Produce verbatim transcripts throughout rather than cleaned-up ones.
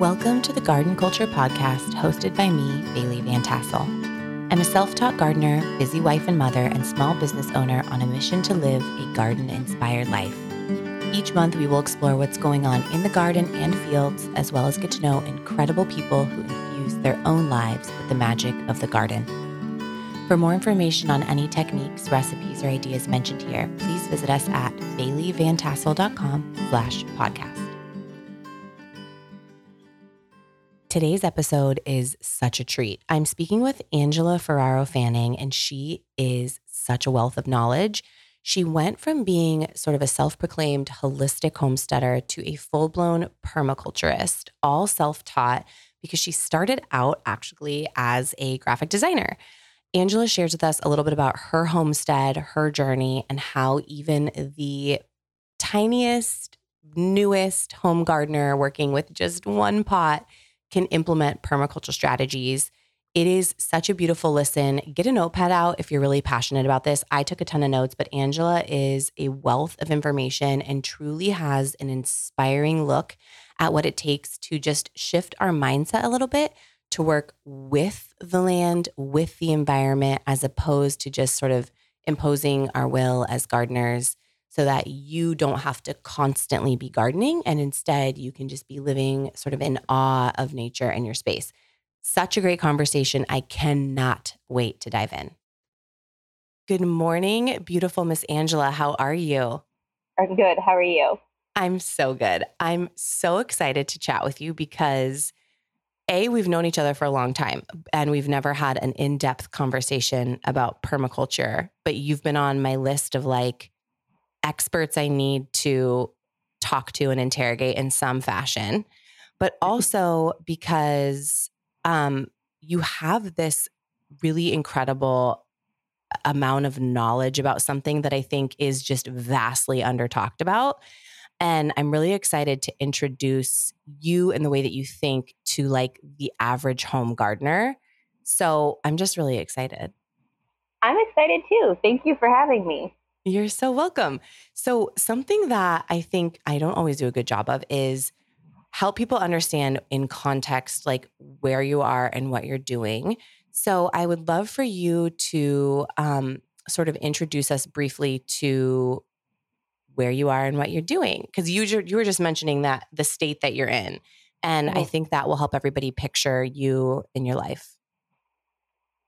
Welcome to the Garden Culture Podcast, hosted by me, Bailey Van Tassel. I'm a self-taught gardener, busy wife and mother, and small business owner on a mission to live a garden-inspired life. Each month, we will explore what's going on in the garden and fields, as well as get to know incredible people who infuse their own lives with the magic of the garden. For more information on any techniques, recipes, or ideas mentioned here, please visit us at bailey van tassel dot com slash podcast. Today's episode is such a treat. I'm speaking with Angela Ferraro Fanning, and she is such a wealth of knowledge. She went from being sort of a self-proclaimed holistic homesteader to a full-blown permaculturist, all self-taught, because she started out actually as a graphic designer. Angela shares with us a little bit about her homestead, her journey, and how even the tiniest, newest home gardener working with just one pot can implement permaculture strategies. It is such a beautiful listen. Get a notepad out if you're really passionate about this. I took a ton of notes, but Angela is a wealth of information and truly has an inspiring look at what it takes to just shift our mindset a little bit to work with the land, with the environment, as opposed to just sort of imposing our will as gardeners, so that you don't have to constantly be gardening, and instead you can just be living sort of in awe of nature and your space. Such a great conversation. I cannot wait to dive in. Good morning, beautiful Miss Angela. How are you? I'm good. How are you? I'm so good. I'm so excited to chat with you because A, we've known each other for a long time and we've never had an in-depth conversation about permaculture, but you've been on my list of like experts I need to talk to and interrogate in some fashion, but also because um, you have this really incredible amount of knowledge about something that I think is just vastly under talked about. And I'm really excited to introduce you and the way that you think to like the average home gardener. So I'm just really excited. I'm excited too. Thank you for having me. You're so welcome. So something that I think I don't always do a good job of is help people understand in context, like where you are and what you're doing. So I would love for you to um, sort of introduce us briefly to where you are and what you're doing. Because you, you were just mentioning that the state that you're in. And I think that will help everybody picture you in your life.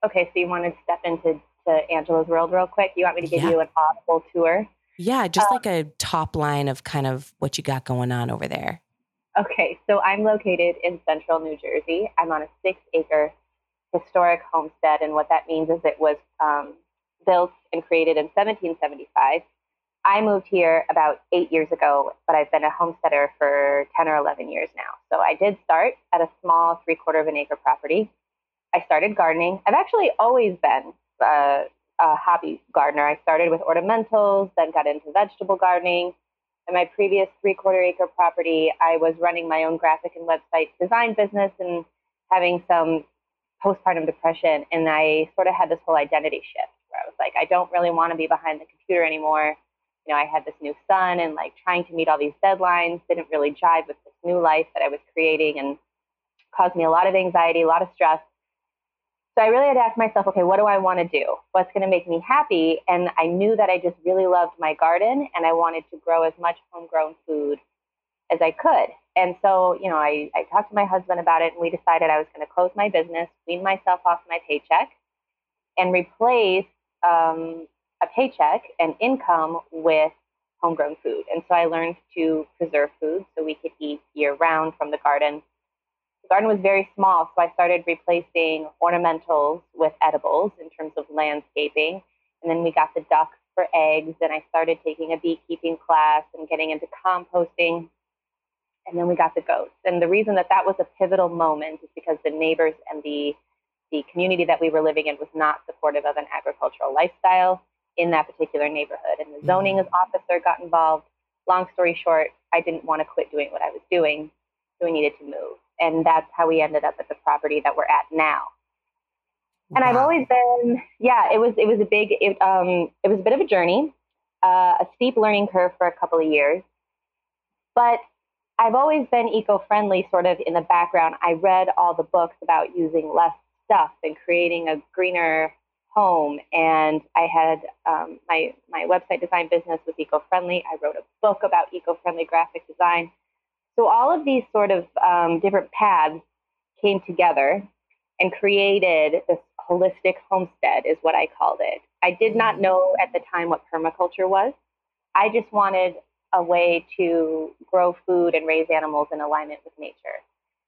Okay. So you want to step into to Angela's world real quick? You want me to give yeah. you an audible tour? Yeah. Just um, like a top line of kind of what you got going on over there. Okay. So I'm located in central New Jersey. I'm on a six acre historic homestead. And what that means is it was um, built and created in seventeen seventy-five. I moved here about eight years ago, but I've been a homesteader for ten or eleven years now. So I did start at a small three quarter of an acre property. I started gardening. I've actually always been a, a hobby gardener. I started with ornamentals, then got into vegetable gardening. And my previous three quarter acre property, I was running my own graphic and website design business and having some postpartum depression. And I sort of had this whole identity shift where I was like, I don't really want to be behind the computer anymore. You know, I had this new son and like trying to meet all these deadlines didn't really jive with this new life that I was creating and caused me a lot of anxiety, a lot of stress. So I really had to ask myself, okay, what do I want to do? What's going to make me happy? And I knew that I just really loved my garden and I wanted to grow as much homegrown food as I could. And so, you know, I, I talked to my husband about it and we decided I was going to close my business, wean myself off my paycheck and replace, um, a paycheck and income with homegrown food. And so I learned to preserve food so we could eat year round from the garden. The garden was very small, so I started replacing ornamentals with edibles in terms of landscaping. And then we got the ducks for eggs, and I started taking a beekeeping class and getting into composting. And then we got the goats. And the reason that that was a pivotal moment is because the neighbors and the, the community that we were living in was not supportive of an agricultural lifestyle in that particular neighborhood. And the zoning officer got involved. Long story short, I didn't want to quit doing what I was doing, so we needed to move. And that's how we ended up at the property that we're at now. And wow. I've always been, yeah, it was it was a big, it, um, it was a bit of a journey, uh, a steep learning curve for a couple of years. But I've always been eco-friendly sort of in the background. I read all the books about using less stuff and creating a greener home. And I had um, my, my website design business was eco-friendly. I wrote a book about eco-friendly graphic design. So all of these sort of um, different paths came together and created this holistic homestead is what I called it. I did not know at the time what permaculture was. I just wanted a way to grow food and raise animals in alignment with nature.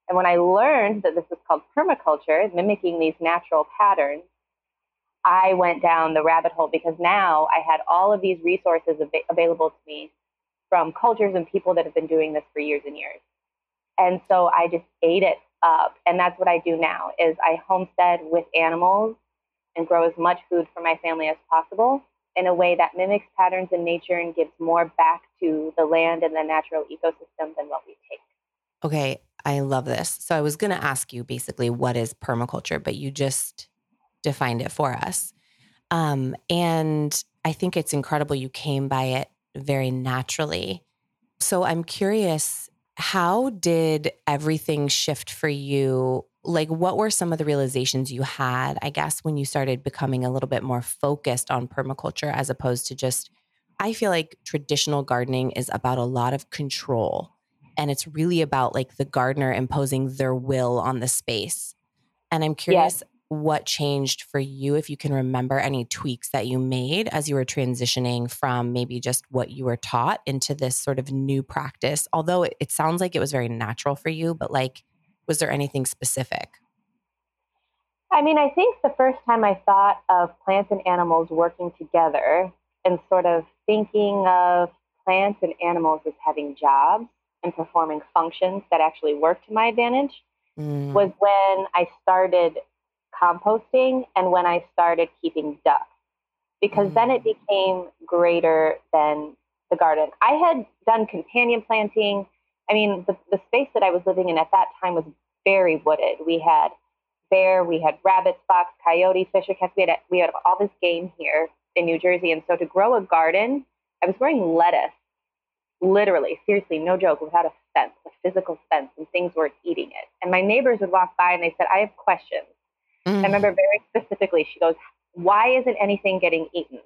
And when I learned that this was called permaculture, mimicking these natural patterns, I went down the rabbit hole because now I had all of these resources av- available to me from cultures and people that have been doing this for years and years. And so I just ate it up. And that's what I do now is I homestead with animals and grow as much food for my family as possible in a way that mimics patterns in nature and gives more back to the land and the natural ecosystem than what we take. Okay, I love this. So I was going to ask you basically what is permaculture, but you just defined it for us. Um, and I think it's incredible you came by it very naturally. So I'm curious, how did everything shift for you? Like, what were some of the realizations you had, I guess, when you started becoming a little bit more focused on permaculture as opposed to just, I feel like traditional gardening is about a lot of control and it's really about like the gardener imposing their will on the space. And I'm curious yes. what changed for you, if you can remember any tweaks that you made as you were transitioning from maybe just what you were taught into this sort of new practice, although it, it sounds like it was very natural for you, but like, was there anything specific? I mean, I think the first time I thought of plants and animals working together and sort of thinking of plants and animals as having jobs and performing functions that actually work to my advantage mm. was when I started composting and when I started keeping ducks, because mm. then it became greater than the garden. I had done companion planting. I mean, the, the space that I was living in at that time was very wooded. We had bear, we had rabbits, fox, coyote, fisher cats. We had, we had all this game here in New Jersey. And so to grow a garden, I was growing lettuce, literally, seriously, no joke, without a fence, a physical fence, and things weren't eating it. And my neighbors would walk by and they said, I have questions. Mm. I remember very specifically, she goes, why isn't anything getting eaten?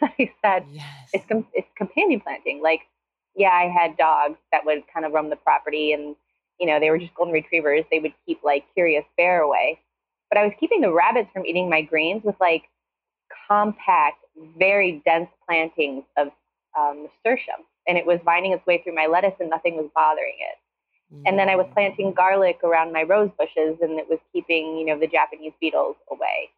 I said, yes. it's, com- it's companion planting. Like, yeah, I had dogs that would kind of roam the property and, you know, they were just golden retrievers. They would keep like curious bear away. But I was keeping the rabbits from eating my greens with like compact, very dense plantings of um, nasturtium. And it was vining its way through my lettuce and nothing was bothering it. Mm-hmm. And then I was planting garlic around my rose bushes and it was keeping, you know, the Japanese beetles away.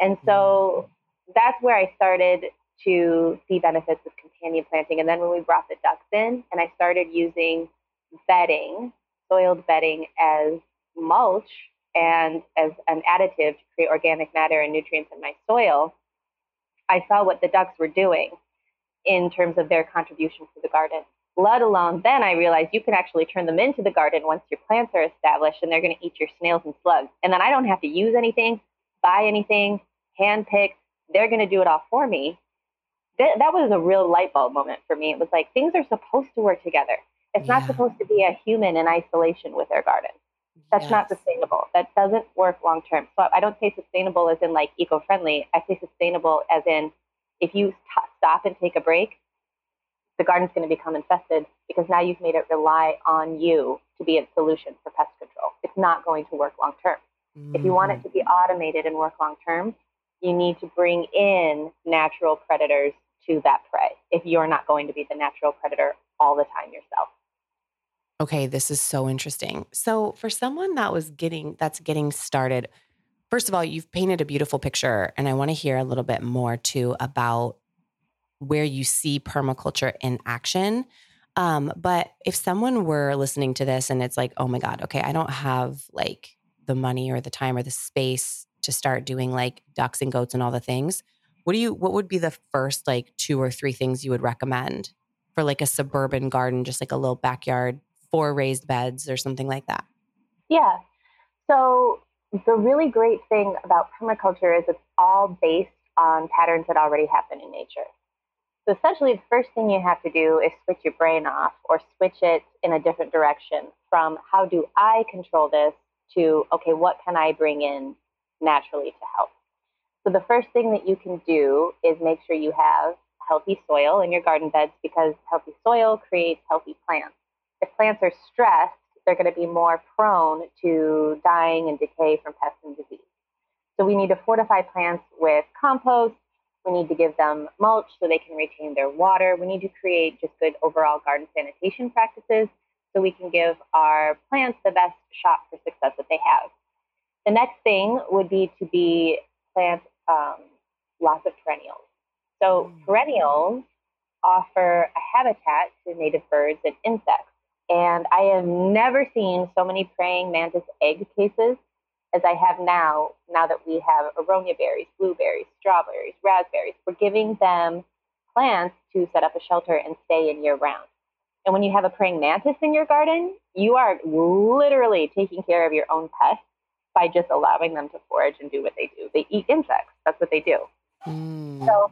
And so mm-hmm. that's where I started to see benefits of companion planting. And then when we brought the ducks in and I started using bedding, soiled bedding as mulch and as an additive to create organic matter and nutrients in my soil, I saw what the ducks were doing in terms of their contribution to the garden. Let alone then I realized you can actually turn them into the garden once your plants are established and they're going to eat your snails and slugs. And then I don't have to use anything, buy anything, hand pick. They're going to do it all for me. That was a real light bulb moment for me. It was like, things are supposed to work together. It's yeah. not supposed to be a human in isolation with their garden. That's yes. not sustainable. That doesn't work long-term. So I don't say sustainable as in like eco-friendly. I say sustainable as in if you t- stop and take a break, the garden's going to become infested because now you've made it rely on you to be a solution for pest control. It's not going to work long-term. Mm-hmm. If you want it to be automated and work long-term, you need to bring in natural predators to that prey if you're not going to be the natural predator all the time yourself. Okay, this is so interesting. So for someone that was getting that's getting started, first of all, you've painted a beautiful picture and I want to hear a little bit more too about where you see permaculture in action. Um, but if someone were listening to this and it's like, oh my God, okay, I don't have like the money or the time or the space to start doing like ducks and goats and all the things. What do you, what would be the first like two or three things you would recommend for like a suburban garden, just like a little backyard, four raised beds or something like that? Yeah. So the really great thing about permaculture is it's all based on patterns that already happen in nature. So essentially, the first thing you have to do is switch your brain off or switch it in a different direction from how do I control this to, okay, what can I bring in naturally to help? So the first thing that you can do is make sure you have healthy soil in your garden beds, because healthy soil creates healthy plants. If plants are stressed, they're going to be more prone to dying and decay from pests and disease. So we need to fortify plants with compost. We need to give them mulch so they can retain their water. We need to create just good overall garden sanitation practices so we can give our plants the best shot for success that they have. The next thing would be to be plant um, lots of perennials. So perennials offer a habitat to native birds and insects. And I have never seen so many praying mantis egg cases as I have now, now that we have aronia berries, blueberries, strawberries, raspberries. We're giving them plants to set up a shelter and stay in year round. And when you have a praying mantis in your garden, you are literally taking care of your own pests by just allowing them to forage and do what they do. They eat insects. That's what they do. Mm. So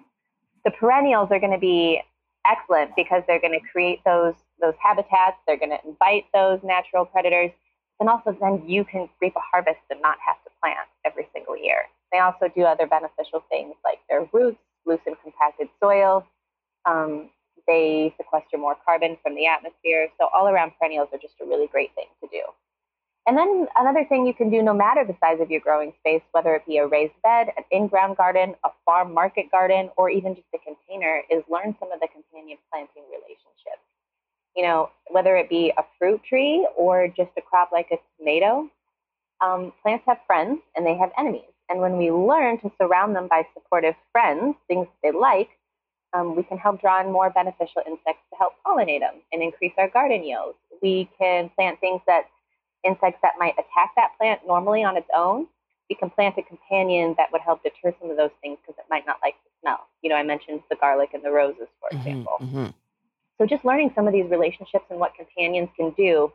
the perennials are going to be excellent because they're going to create those those habitats. They're going to invite those natural predators. And also then you can reap a harvest and not have to plant every single year. They also do other beneficial things like their roots loosen compacted soil. Um, they sequester more carbon from the atmosphere. So all around perennials are just a really great thing to do. And then another thing you can do, no matter the size of your growing space, whether it be a raised bed, an in-ground garden, a farm market garden, or even just a container, is learn some of the companion planting relationships. You know, whether it be a fruit tree or just a crop like a tomato, um, plants have friends and they have enemies. And when we learn to surround them by supportive friends, things they like, um, we can help draw in more beneficial insects to help pollinate them and increase our garden yields. We can plant things that insects that might attack that plant normally on its own. We can plant a companion that would help deter some of those things because it might not like the smell. You know, I mentioned the garlic and the roses, for example. Mm-hmm, mm-hmm. So just learning some of these relationships and what companions can do,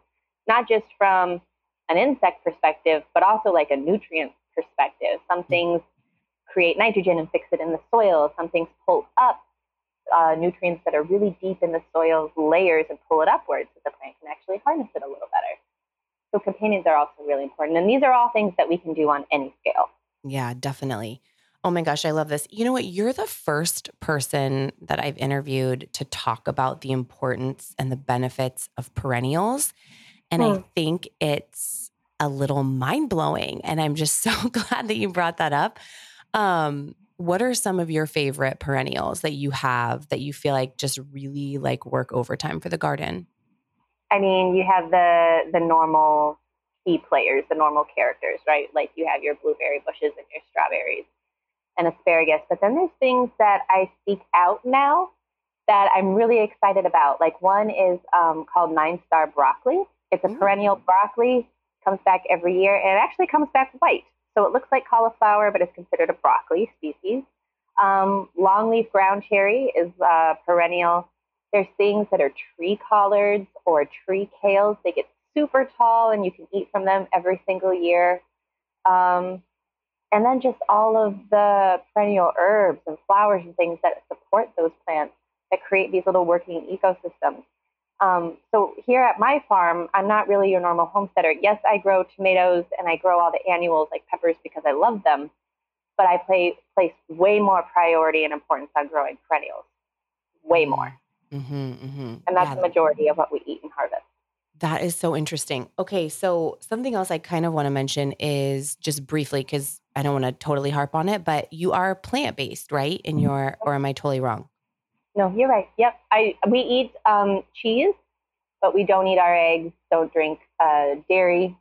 not just from an insect perspective, but also like a nutrient perspective. Some things create nitrogen and fix it in the soil. Some things pull up uh, nutrients that are really deep in the soil's layers and pull it upwards so the plant can actually harness it a little better. So companions are also really important. And these are all things that we can do on any scale. Yeah, definitely. Oh my gosh, I love this. You know what? You're the first person that I've interviewed to talk about the importance and the benefits of perennials. And hmm. I think it's a little mind-blowing. And I'm just so glad that you brought that up. Um, what are some of your favorite perennials that you have that you feel like just really like work overtime for the garden? I mean, you have the the normal key players, the normal characters, right? Like you have your blueberry bushes and your strawberries and asparagus, but then there's things that I seek out now that I'm really excited about. Like one is um, called nine star broccoli. It's a mm. perennial broccoli, comes back every year, and it actually comes back white. So it looks like cauliflower, but it's considered a broccoli species. Um, longleaf ground cherry is uh, perennial. There's things that are tree collards or tree kales. They get super tall and you can eat from them every single year. Um, And then just all of the perennial herbs and flowers and things that support those plants that create these little working ecosystems. Um, so here at my farm, I'm not really your normal homesteader. Yes, I grow tomatoes and I grow all the annuals like peppers because I love them, but I play, place way more priority and importance on growing perennials, way more. Mm-hmm, mm-hmm. And that's yeah. the majority of what we eat and harvest. That is so interesting. Okay, so something else I kind of want to mention is just briefly, because I don't want to totally harp on it, but you are plant-based, right? In your, or am I totally wrong? No, you're right. Yep. I we eat um, cheese, but we don't eat our eggs. Don't drink uh, dairy.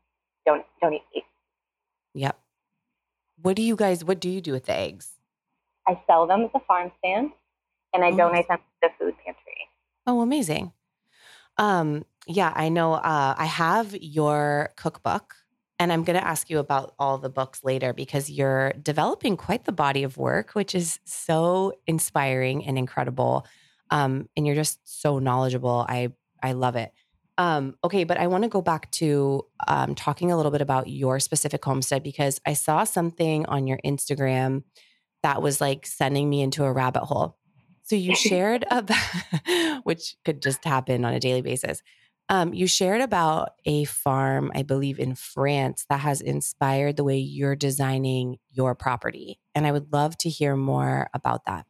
Don't don't eat eggs. Yep. What do you guys? What do you do with the eggs? I sell them at the farm stand, and I oh, donate them to the food pantry. Oh, amazing. Um. Yeah, I know. Uh, I have your cookbook, and I'm going to ask you about all the books later because you're developing quite the body of work, which is so inspiring and incredible. Um, and you're just so knowledgeable. I I love it. Um, okay, but I want to go back to um, talking a little bit about your specific homestead because I saw something on your Instagram that was like sending me into a rabbit hole. So you shared about, which could just happen on a daily basis. Um, you shared about a farm, I believe in France, that has inspired the way you're designing your property. And I would love to hear more about that.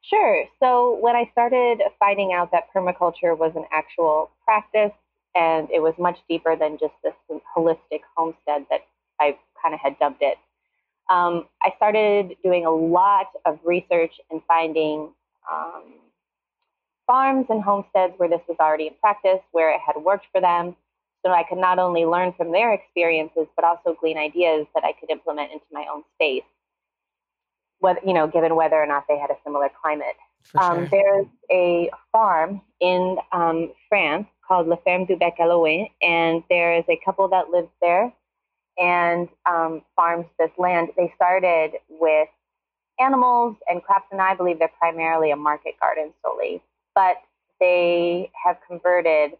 Sure. So when I started finding out that permaculture was an actual practice, and it was much deeper than just this holistic homestead that I kind of had dubbed it, um, I started doing a lot of research and finding um, farms and homesteads where this was already in practice, where it had worked for them. So I could not only learn from their experiences, but also glean ideas that I could implement into my own space. Whether, you know, given whether or not they had a similar climate. Sure. Um, there's a farm in um, France called La Ferme du Bec Hellouin, and there is a couple that lives there and um, farms this land. They started with animals and crops, and I believe they're primarily a market garden solely, but they have converted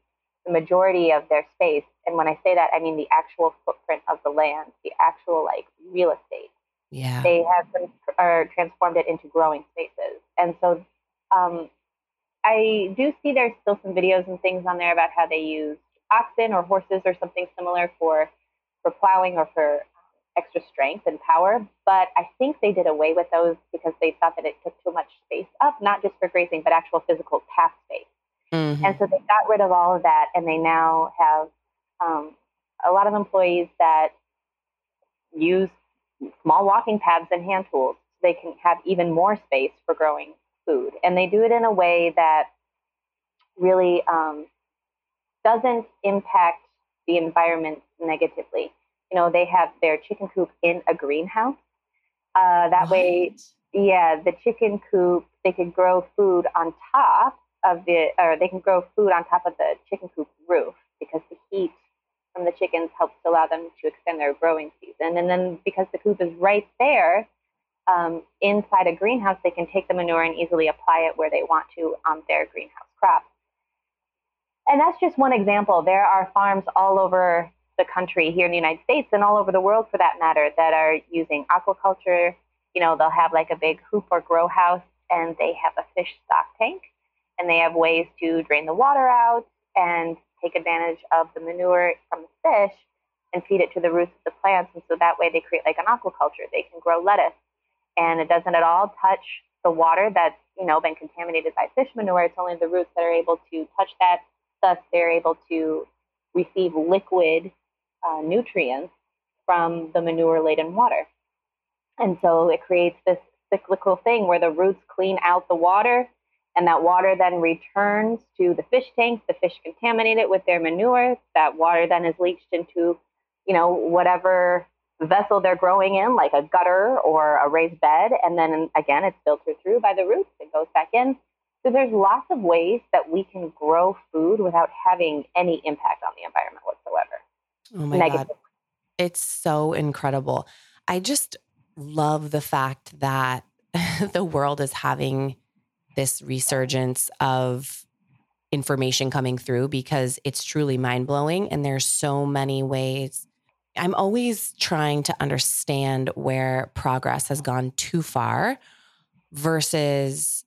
the majority of their space. And when I say that, I mean the actual footprint of the land, the actual like real estate. Yeah, they have are transformed it into growing spaces. And so um, I do see there's still some videos and things on there about how they use oxen or horses or something similar for, for plowing or for extra strength and power. But I think they did away with those because they thought that it took too much space up, not just for grazing, but actual physical path space. Mm-hmm. And so they got rid of all of that. And they now have um, a lot of employees that use small walking paths and hand tools, so they can have even more space for growing food. And they do it in a way that really um, doesn't impact the environment negatively. You know, they have their chicken coop in a greenhouse. Uh, that right. way, yeah, the chicken coop, they can grow food on top of the, or they can grow food on top of the chicken coop roof because the heat from the chickens helps to allow them to extend their growing season. And then because the coop is right there um, inside a greenhouse, they can take the manure and easily apply it where they want to on their greenhouse crop. And that's just one example. There are farms all over the country here in the United States and all over the world for that matter that are using aquaculture. You know, they'll have like a big hoop or grow house and they have a fish stock tank and they have ways to drain the water out and take advantage of the manure from the fish and feed it to the roots of the plants. And so that way they create like an aquaculture. They can grow lettuce and it doesn't at all touch the water that's, you know, been contaminated by fish manure. It's only the roots that are able to touch that. Thus they're able to receive liquid uh, nutrients from the manure laden water. And so it creates this cyclical thing where the roots clean out the water. And that water then returns to the fish tank. The fish contaminate it with their manure. That water then is leached into, you know, whatever vessel they're growing in, like a gutter or a raised bed. And then again, it's filtered through by the roots. It goes back in. So there's lots of ways that we can grow food without having any impact on the environment whatsoever. Oh my Negative. God. It's so incredible. I just love the fact that the world is having this resurgence of information coming through because it's truly mind-blowing and there's so many ways. I'm always trying to understand where progress has gone too far versus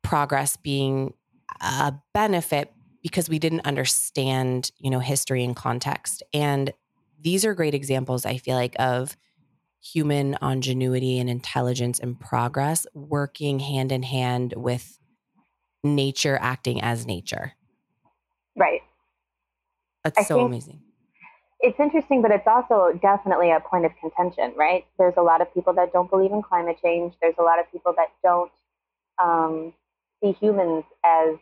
progress being a benefit because we didn't understand, you know, history and context. And these are great examples, I feel like, of human ingenuity and intelligence and progress working hand in hand with nature acting as nature. Right. That's I so amazing. It's interesting, but it's also definitely a point of contention, right? There's a lot of people that don't believe in climate change. There's a lot of people that don't um, see humans as,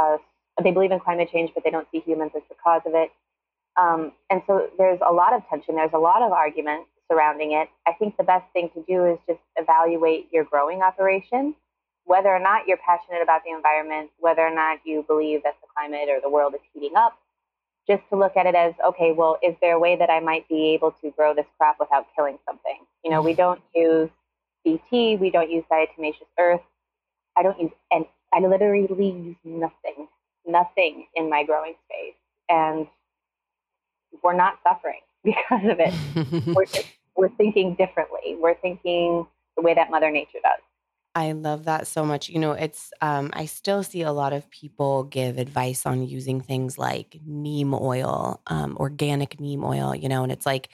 uh, they believe in climate change, but they don't see humans as the cause of it. Um, and so there's a lot of tension. There's a lot of argument surrounding it. I think the best thing to do is just evaluate your growing operation, whether or not you're passionate about the environment, whether or not you believe that the climate or the world is heating up, just to look at it as, okay, well, is there a way that I might be able to grow this crop without killing something? You know, we don't use B T, we don't use diatomaceous earth. I don't use, and I literally use nothing, nothing in my growing space. And we're not suffering because of it. We're, just, we're thinking differently. We're thinking the way that Mother Nature does. I love that so much. You know, it's, um, I still see a lot of people give advice on using things like neem oil, um, organic neem oil, you know, and it's like,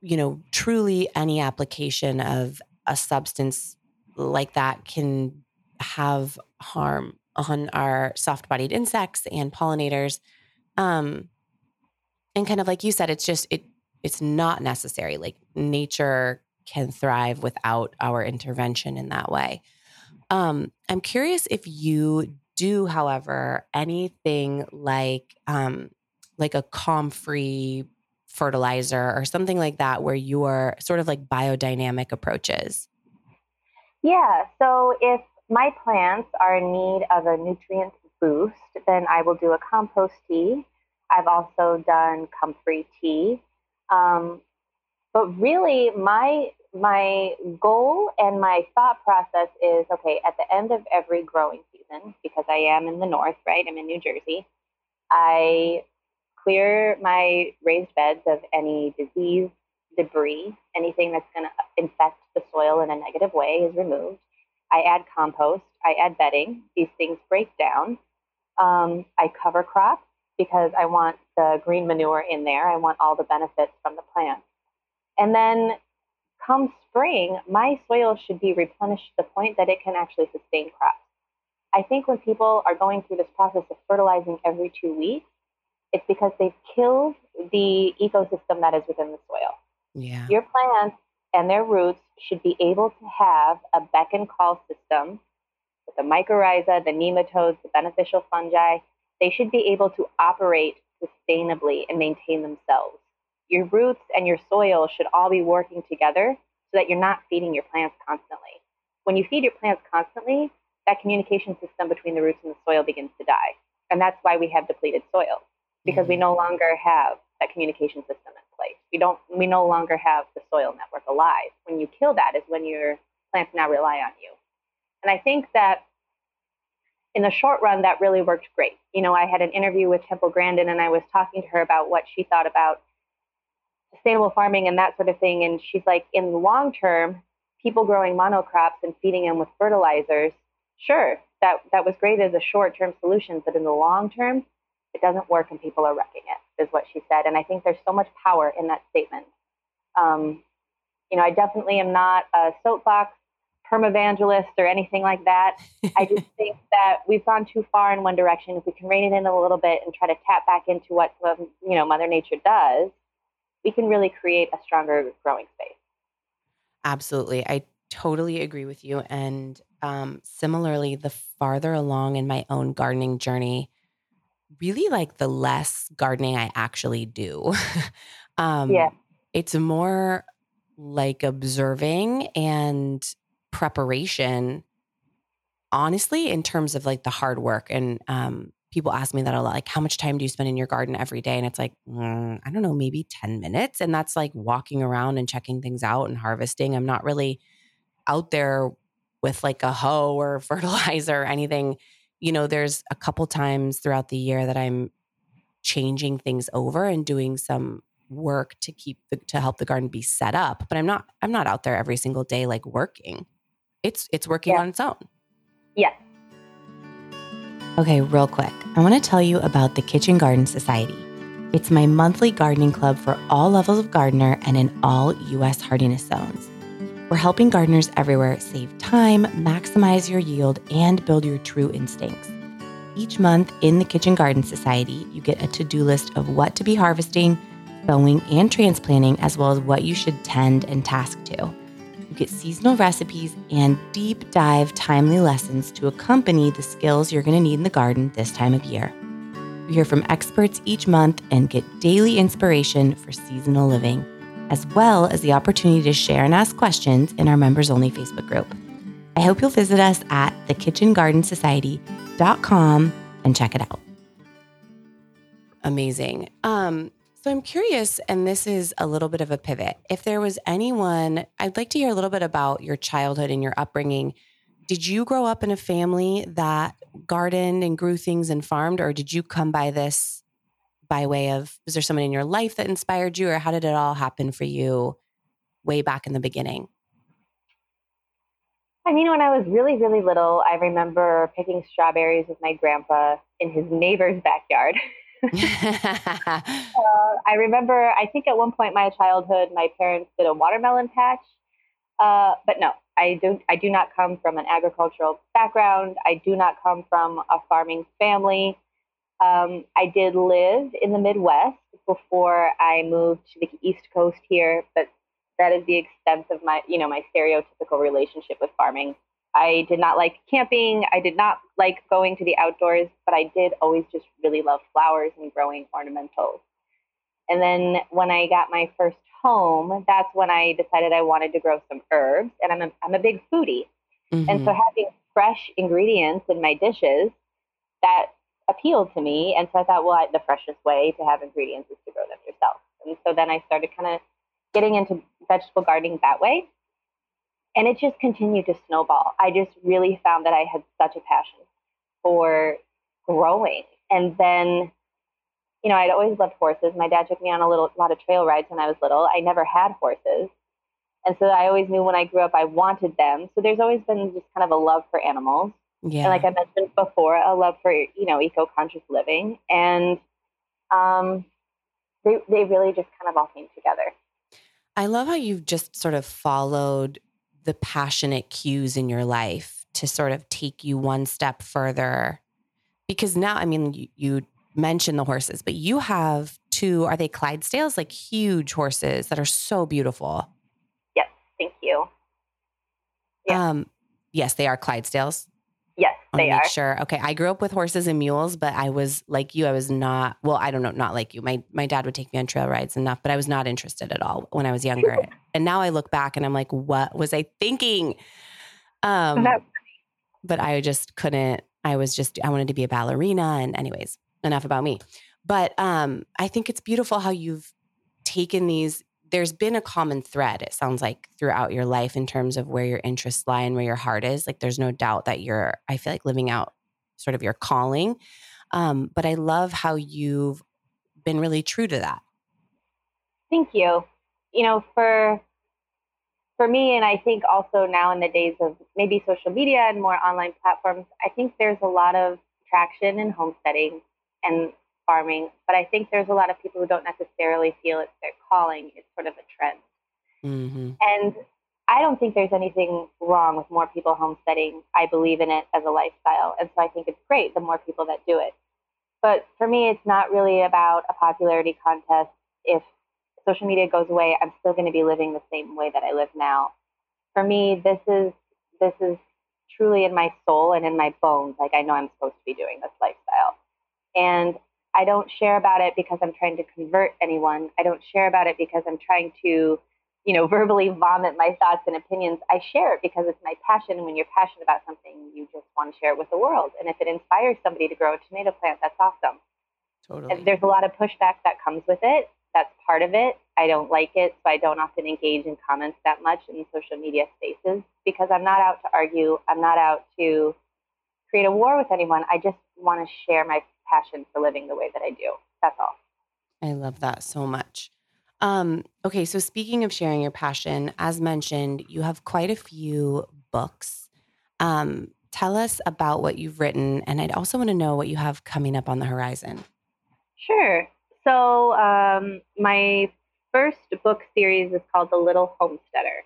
you know, truly any application of a substance like that can have harm on our soft-bodied insects and pollinators. Um, and kind of like you said, it's just, it, it's not necessary. Like nature can thrive without our intervention in that way. Um, I'm curious if you do, however, anything like um, like a comfree fertilizer or something like that, where you are sort of like biodynamic approaches. Yeah. So if my plants are in need of a nutrient boost, then I will do a compost tea. I've also done comfree tea. Um, but really, my my goal and my thought process is, okay, at the end of every growing season, because I am in the north, right? I'm in New Jersey. I clear my raised beds of any disease, debris, anything that's going to infect the soil in a negative way is removed. I add compost. I add bedding. These things break down. Um, I cover crop because I want the green manure in there. I want all the benefits from the plant. And then come spring, my soil should be replenished to the point that it can actually sustain crops. I think when people are going through this process of fertilizing every two weeks, it's because they've killed the ecosystem that is within the soil. Yeah. Your plants and their roots should be able to have a beck and call system with the mycorrhiza, the nematodes, the beneficial fungi. They should be able to operate sustainably and maintain themselves. Your roots and your soil should all be working together so that you're not feeding your plants constantly. When you feed your plants constantly, that communication system between the roots and the soil begins to die. And that's why we have depleted soil, because mm-hmm. we no longer have that communication system in place. We don't, we no longer have the soil network alive. When you kill that is when your plants now rely on you. And I think that in the short run, that really worked great. You know, I had an interview with Temple Grandin and I was talking to her about what she thought about sustainable farming and that sort of thing. And she's like, in the long term, people growing monocrops and feeding them with fertilizers, sure, that, that was great as a short-term solution, but in the long term, it doesn't work and people are wrecking it, is what she said. And I think there's so much power in that statement. Um, you know, I definitely am not a soapbox permavangelist or anything like that. I just think that we've gone too far in one direction. If we can rein it in a little bit and try to tap back into what, you know, Mother Nature does, we can really create a stronger growing space. Absolutely. I totally agree with you. And um, similarly, the farther along in my own gardening journey, really like the less gardening I actually do. um, yeah. It's more like observing and preparation, honestly, in terms of like the hard work. And um, people ask me that a lot, like, how much time do you spend in your garden every day? And it's like, mm, I don't know, maybe ten minutes. And that's like walking around and checking things out and harvesting. I'm not really out there with like a hoe or fertilizer or anything. You know, there's a couple times throughout the year that I'm changing things over and doing some work to keep the, to help the garden be set up. But I'm not, I'm not out there every single day, like working. It's, it's working yeah. on its own. Yeah. Okay, real quick. I want to tell you about the Kitchen Garden Society. It's my monthly gardening club for all levels of gardener and in all U S hardiness zones. We're helping gardeners everywhere save time, maximize your yield, and build your true instincts. Each month in the Kitchen Garden Society, you get a to-do list of what to be harvesting, sowing, and transplanting, as well as what you should tend and task to. You get seasonal recipes and deep dive timely lessons to accompany the skills you're going to need in the garden this time of year. You hear from experts each month and get daily inspiration for seasonal living, as well as the opportunity to share and ask questions in our members-only Facebook group. I hope you'll visit us at the kitchen garden society dot com and check it out. Amazing. Um, so I'm curious, and this is a little bit of a pivot. If there was anyone, I'd like to hear a little bit about your childhood and your upbringing. Did you grow up in a family that gardened and grew things and farmed, or did you come by this by way of, was there someone in your life that inspired you, or how did it all happen for you way back in the beginning? I mean, when I was really, really little, I remember picking strawberries with my grandpa in his neighbor's backyard. uh, I remember, I think at one point in my childhood, my parents did a watermelon patch. Uh, but no, I do, I do not come from an agricultural background. I do not come from a farming family. Um, I did live in the Midwest before I moved to the East Coast here, but that is the extent of my, you know, my stereotypical relationship with farming. I did not like camping. I did not like going to the outdoors, but I did always just really love flowers and growing ornamentals. And then when I got my first home, that's when I decided I wanted to grow some herbs, and I'm a, I'm a big foodie. Mm-hmm. And so having fresh ingredients in my dishes, that appealed to me. And so I thought, well, I, the freshest way to have ingredients is to grow them yourself. And so then I started kind of getting into vegetable gardening that way. And it just continued to snowball. I just really found that I had such a passion for growing. And then, you know, I'd always loved horses. My dad took me on a little lot of trail rides when I was little. I never had horses. And so I always knew when I grew up, I wanted them. So there's always been just kind of a love for animals. Yeah. And like I mentioned before, a love for, you know, eco-conscious living. And um, they, they really just kind of all came together. I love how you've just sort of followed the passionate cues in your life to sort of take you one step further. Because now, I mean, you, you mentioned the horses, but you have two, are they Clydesdales? Like huge horses that are so beautiful. Yes. Thank you. Yeah. Um, yes, they are Clydesdales. Yes, they make are. Sure. Okay. I grew up with horses and mules, but I was like you, I was not, well, I don't know, not like you. My, my dad would take me on trail rides enough, but I was not interested at all when I was younger. And now I look back and I'm like, what was I thinking? Um, but I just couldn't, I was just, I wanted to be a ballerina and anyways, enough about me. But um, I think it's beautiful how you've taken these, there's been a common thread, it sounds like, throughout your life in terms of where your interests lie and where your heart is. Like there's no doubt that you're, I feel like, living out sort of your calling. Um, but I love how you've been really true to that. Thank you. You know, for, for me, and I think also now in the days of maybe social media and more online platforms, I think there's a lot of traction in homesteading and farming, but I think there's a lot of people who don't necessarily feel it's their calling. It's sort of a trend. Mm-hmm. And I don't think there's anything wrong with more people homesteading. I believe in it as a lifestyle. And so I think it's great the more people that do it. But for me, it's not really about a popularity contest. If social media goes away, I'm still going to be living the same way that I live now. For me, this is, this is truly in my soul and in my bones. Like I know I'm supposed to be doing this lifestyle. And I don't share about it because I'm trying to convert anyone. I don't share about it because I'm trying to, you know, verbally vomit my thoughts and opinions. I share it because it's my passion. And when you're passionate about something, you just want to share it with the world. And if it inspires somebody to grow a tomato plant, that's awesome. Totally. And there's a lot of pushback that comes with it. That's part of it. I don't like it, so I don't often engage in comments that much in social media spaces because I'm not out to argue. I'm not out to create a war with anyone. I just want to share my passion for living the way that I do. That's all. I love that so much. Um, okay. So speaking of sharing your passion, as mentioned, you have quite a few books. Um, tell us about what you've written. And I'd also want to know what you have coming up on the horizon. Sure. So um, my first book series is called The Little Homesteader.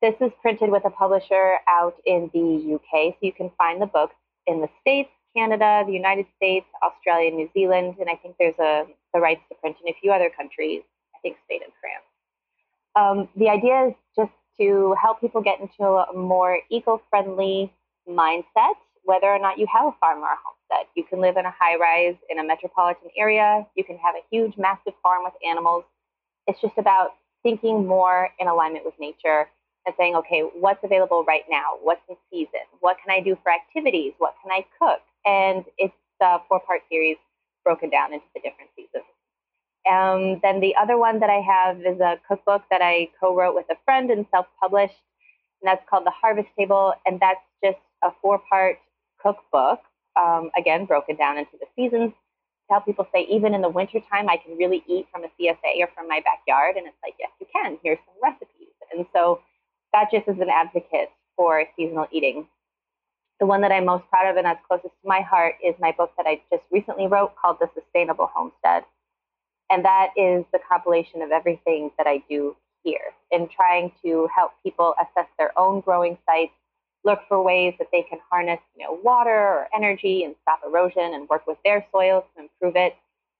This is printed with a publisher out in the U K. So you can find the books in the States, Canada, the United States, Australia, New Zealand, and I think there's a the rights to print in a few other countries, I think Spain and France. Um, the idea is just to help people get into a more eco-friendly mindset, whether or not you have a farm or a homestead. You can live in a high-rise in a metropolitan area. You can have a huge, massive farm with animals. It's just about thinking more in alignment with nature and saying, okay, what's available right now? What's in season? What can I do for activities? What can I cook? And it's a four-part series broken down into the different seasons. Um, then the other one that I have is a cookbook that I co-wrote with a friend and self-published, and that's called The Harvest Table, and that's just a four-part cookbook, um, again, broken down into the seasons, to help people say, even in the wintertime, I can really eat from a C S A or from my backyard, and it's like, yes, you can. Here's some recipes. And so that just is an advocate for seasonal eating. The one that I'm most proud of and that's closest to my heart is my book that I just recently wrote called The Sustainable Homestead. And that is the compilation of everything that I do here in trying to help people assess their own growing sites, look for ways that they can harness, you know, water or energy and stop erosion and work with their soils to improve it,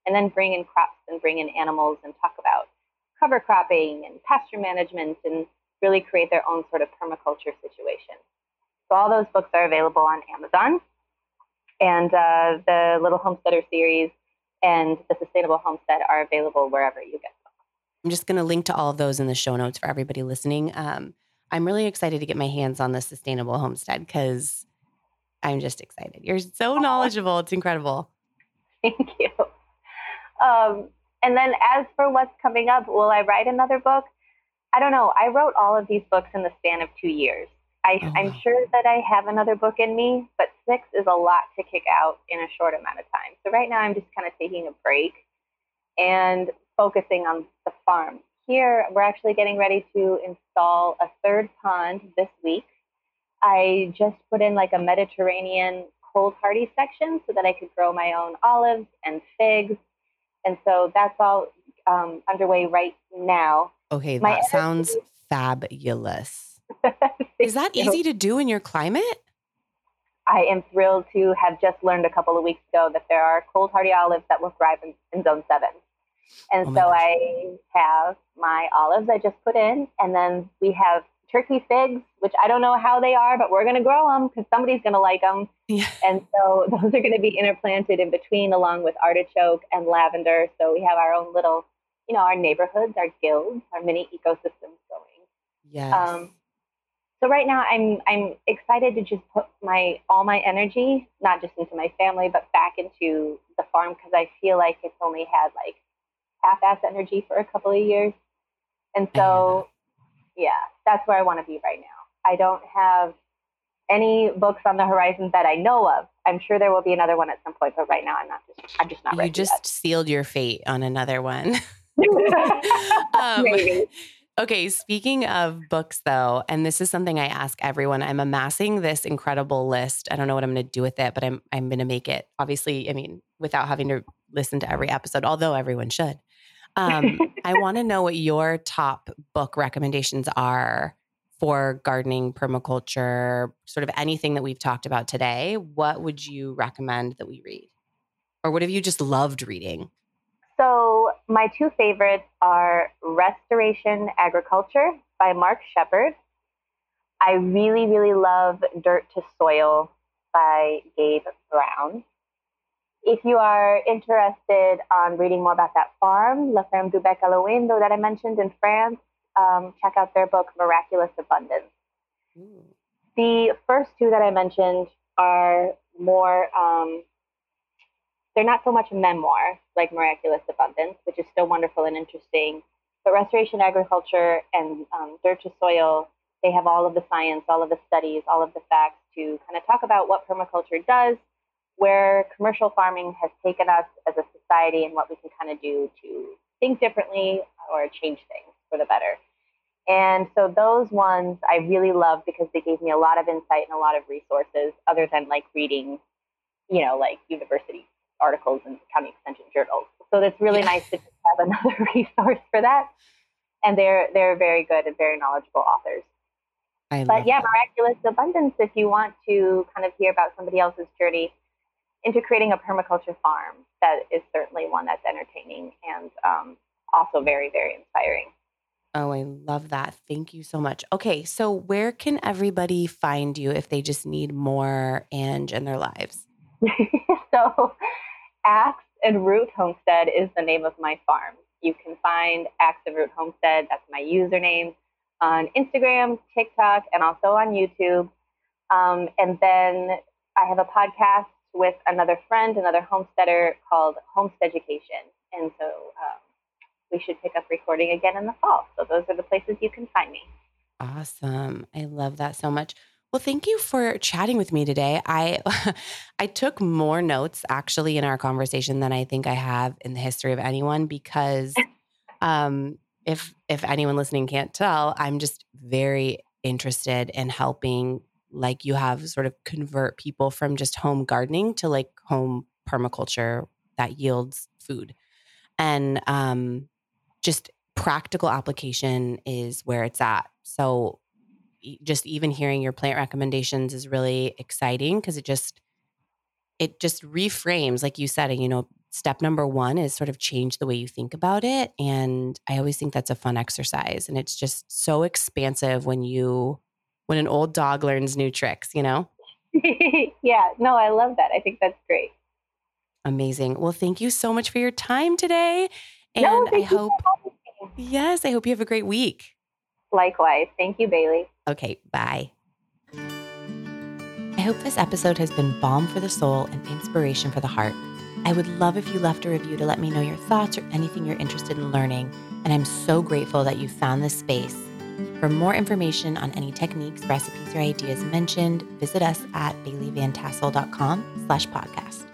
and then bring in crops and bring in animals and talk about cover cropping and pasture management and really create their own sort of permaculture situation. So all those books are available on Amazon, and uh, the Little Homesteader Series and the Sustainable Homestead are available wherever you get them. I'm just going to link to all of those in the show notes for everybody listening. Um, I'm really excited to get my hands on the Sustainable Homestead because I'm just excited. You're so knowledgeable. It's incredible. Thank you. Um, and then as for what's coming up, will I write another book? I don't know. I wrote all of these books in the span of two years. I, oh, wow. I'm sure that I have another book in me, but six is a lot to kick out in a short amount of time. So right now I'm just kind of taking a break and focusing on the farm. Here, we're actually getting ready to install a third pond this week. I just put in like a Mediterranean cold hardy section so that I could grow my own olives and figs. And so that's all um, underway right now. Okay, that my sounds energy- fabulous. Is that easy to do in your climate? I am thrilled to have just learned a couple of weeks ago that there are cold hardy olives that will thrive in, in zone seven. And oh so gosh. I have my olives I just put in, and then we have turkey figs, which I don't know how they are, but we're going to grow them because somebody's going to like them. Yeah. And so those are going to be interplanted in between along with artichoke and lavender. So we have our own little, you know, our neighborhoods, our guilds, our mini ecosystems going. Yes. Um, So right now I'm I'm excited to just put my all my energy, not just into my family, but back into the farm because I feel like it's only had like half-assed energy for a couple of years. And so, yeah, that's where I want to be right now. I don't have any books on the horizon that I know of. I'm sure there will be another one at some point, but right now I'm not just I'm just not ready. You just yet. sealed your fate on another one. um, Maybe. Okay, speaking of books, though, and this is something I ask everyone, I'm amassing this incredible list. I don't know what I'm going to do with it, but I'm I'm going to make it, obviously, I mean, without having to listen to every episode, although everyone should. Um, I want to know what your top book recommendations are for gardening, permaculture, sort of anything that we've talked about today. What would you recommend that we read? Or what have you just loved reading? So my two favorites are Restoration Agriculture by Mark Shepard. I really, really love Dirt to Soil by Gabe Brown. If you are interested on reading more about that farm, La Ferme du Bec Hellouin that I mentioned in France, um, check out their book, Miraculous Abundance. Mm. The first two that I mentioned are more... Um, They're not so much a memoir like Miraculous Abundance, which is still wonderful and interesting, but Restoration Agriculture and um, Dirt to Soil, they have all of the science, all of the studies, all of the facts to kind of talk about what permaculture does, where commercial farming has taken us as a society and what we can kind of do to think differently or change things for the better. And so those ones I really love because they gave me a lot of insight and a lot of resources other than like reading, you know, like university articles and county extension journals. So that's really yes. nice to have another resource for that. And they're they're very good and very knowledgeable authors. I but yeah, that. Miraculous Abundance, if you want to kind of hear about somebody else's journey into creating a permaculture farm, that is certainly one that's entertaining and um, also very, very inspiring. Oh, I love that. Thank you so much. Okay, so where can everybody find you if they just need more Ange in their lives? So Axe and Root Homestead is the name of my farm. You can find Axe and Root Homestead, that's my username, on Instagram, TikTok, and also on YouTube. Um, and then I have a podcast with another friend, another homesteader called Homestead Education. And so um, we should pick up recording again in the fall. So those are the places you can find me. Awesome. I love that so much. Well, thank you for chatting with me today. I I took more notes actually in our conversation than I think I have in the history of anyone because um, if if anyone listening can't tell, I'm just very interested in helping, like you have, sort of convert people from just home gardening to like home permaculture that yields food. And um, just practical application is where it's at. So just even hearing your plant recommendations is really exciting because it just it just reframes, like you said, and, you know, step number one is sort of change the way you think about it. And I always think that's a fun exercise. And it's just so expansive when you, when an old dog learns new tricks, you know? Yeah, no, I love that. I think that's great. Amazing. Well, thank you so much for your time today. And no, I hope, yes, I hope you have a great week. Likewise. Thank you, Bailey. Okay, bye. I hope this episode has been balm for the soul and inspiration for the heart. I would love if you left a review to let me know your thoughts or anything you're interested in learning, and I'm so grateful that you found this space. For more information on any techniques, recipes, or ideas mentioned, visit us at baileyvantassel dot com slash podcast.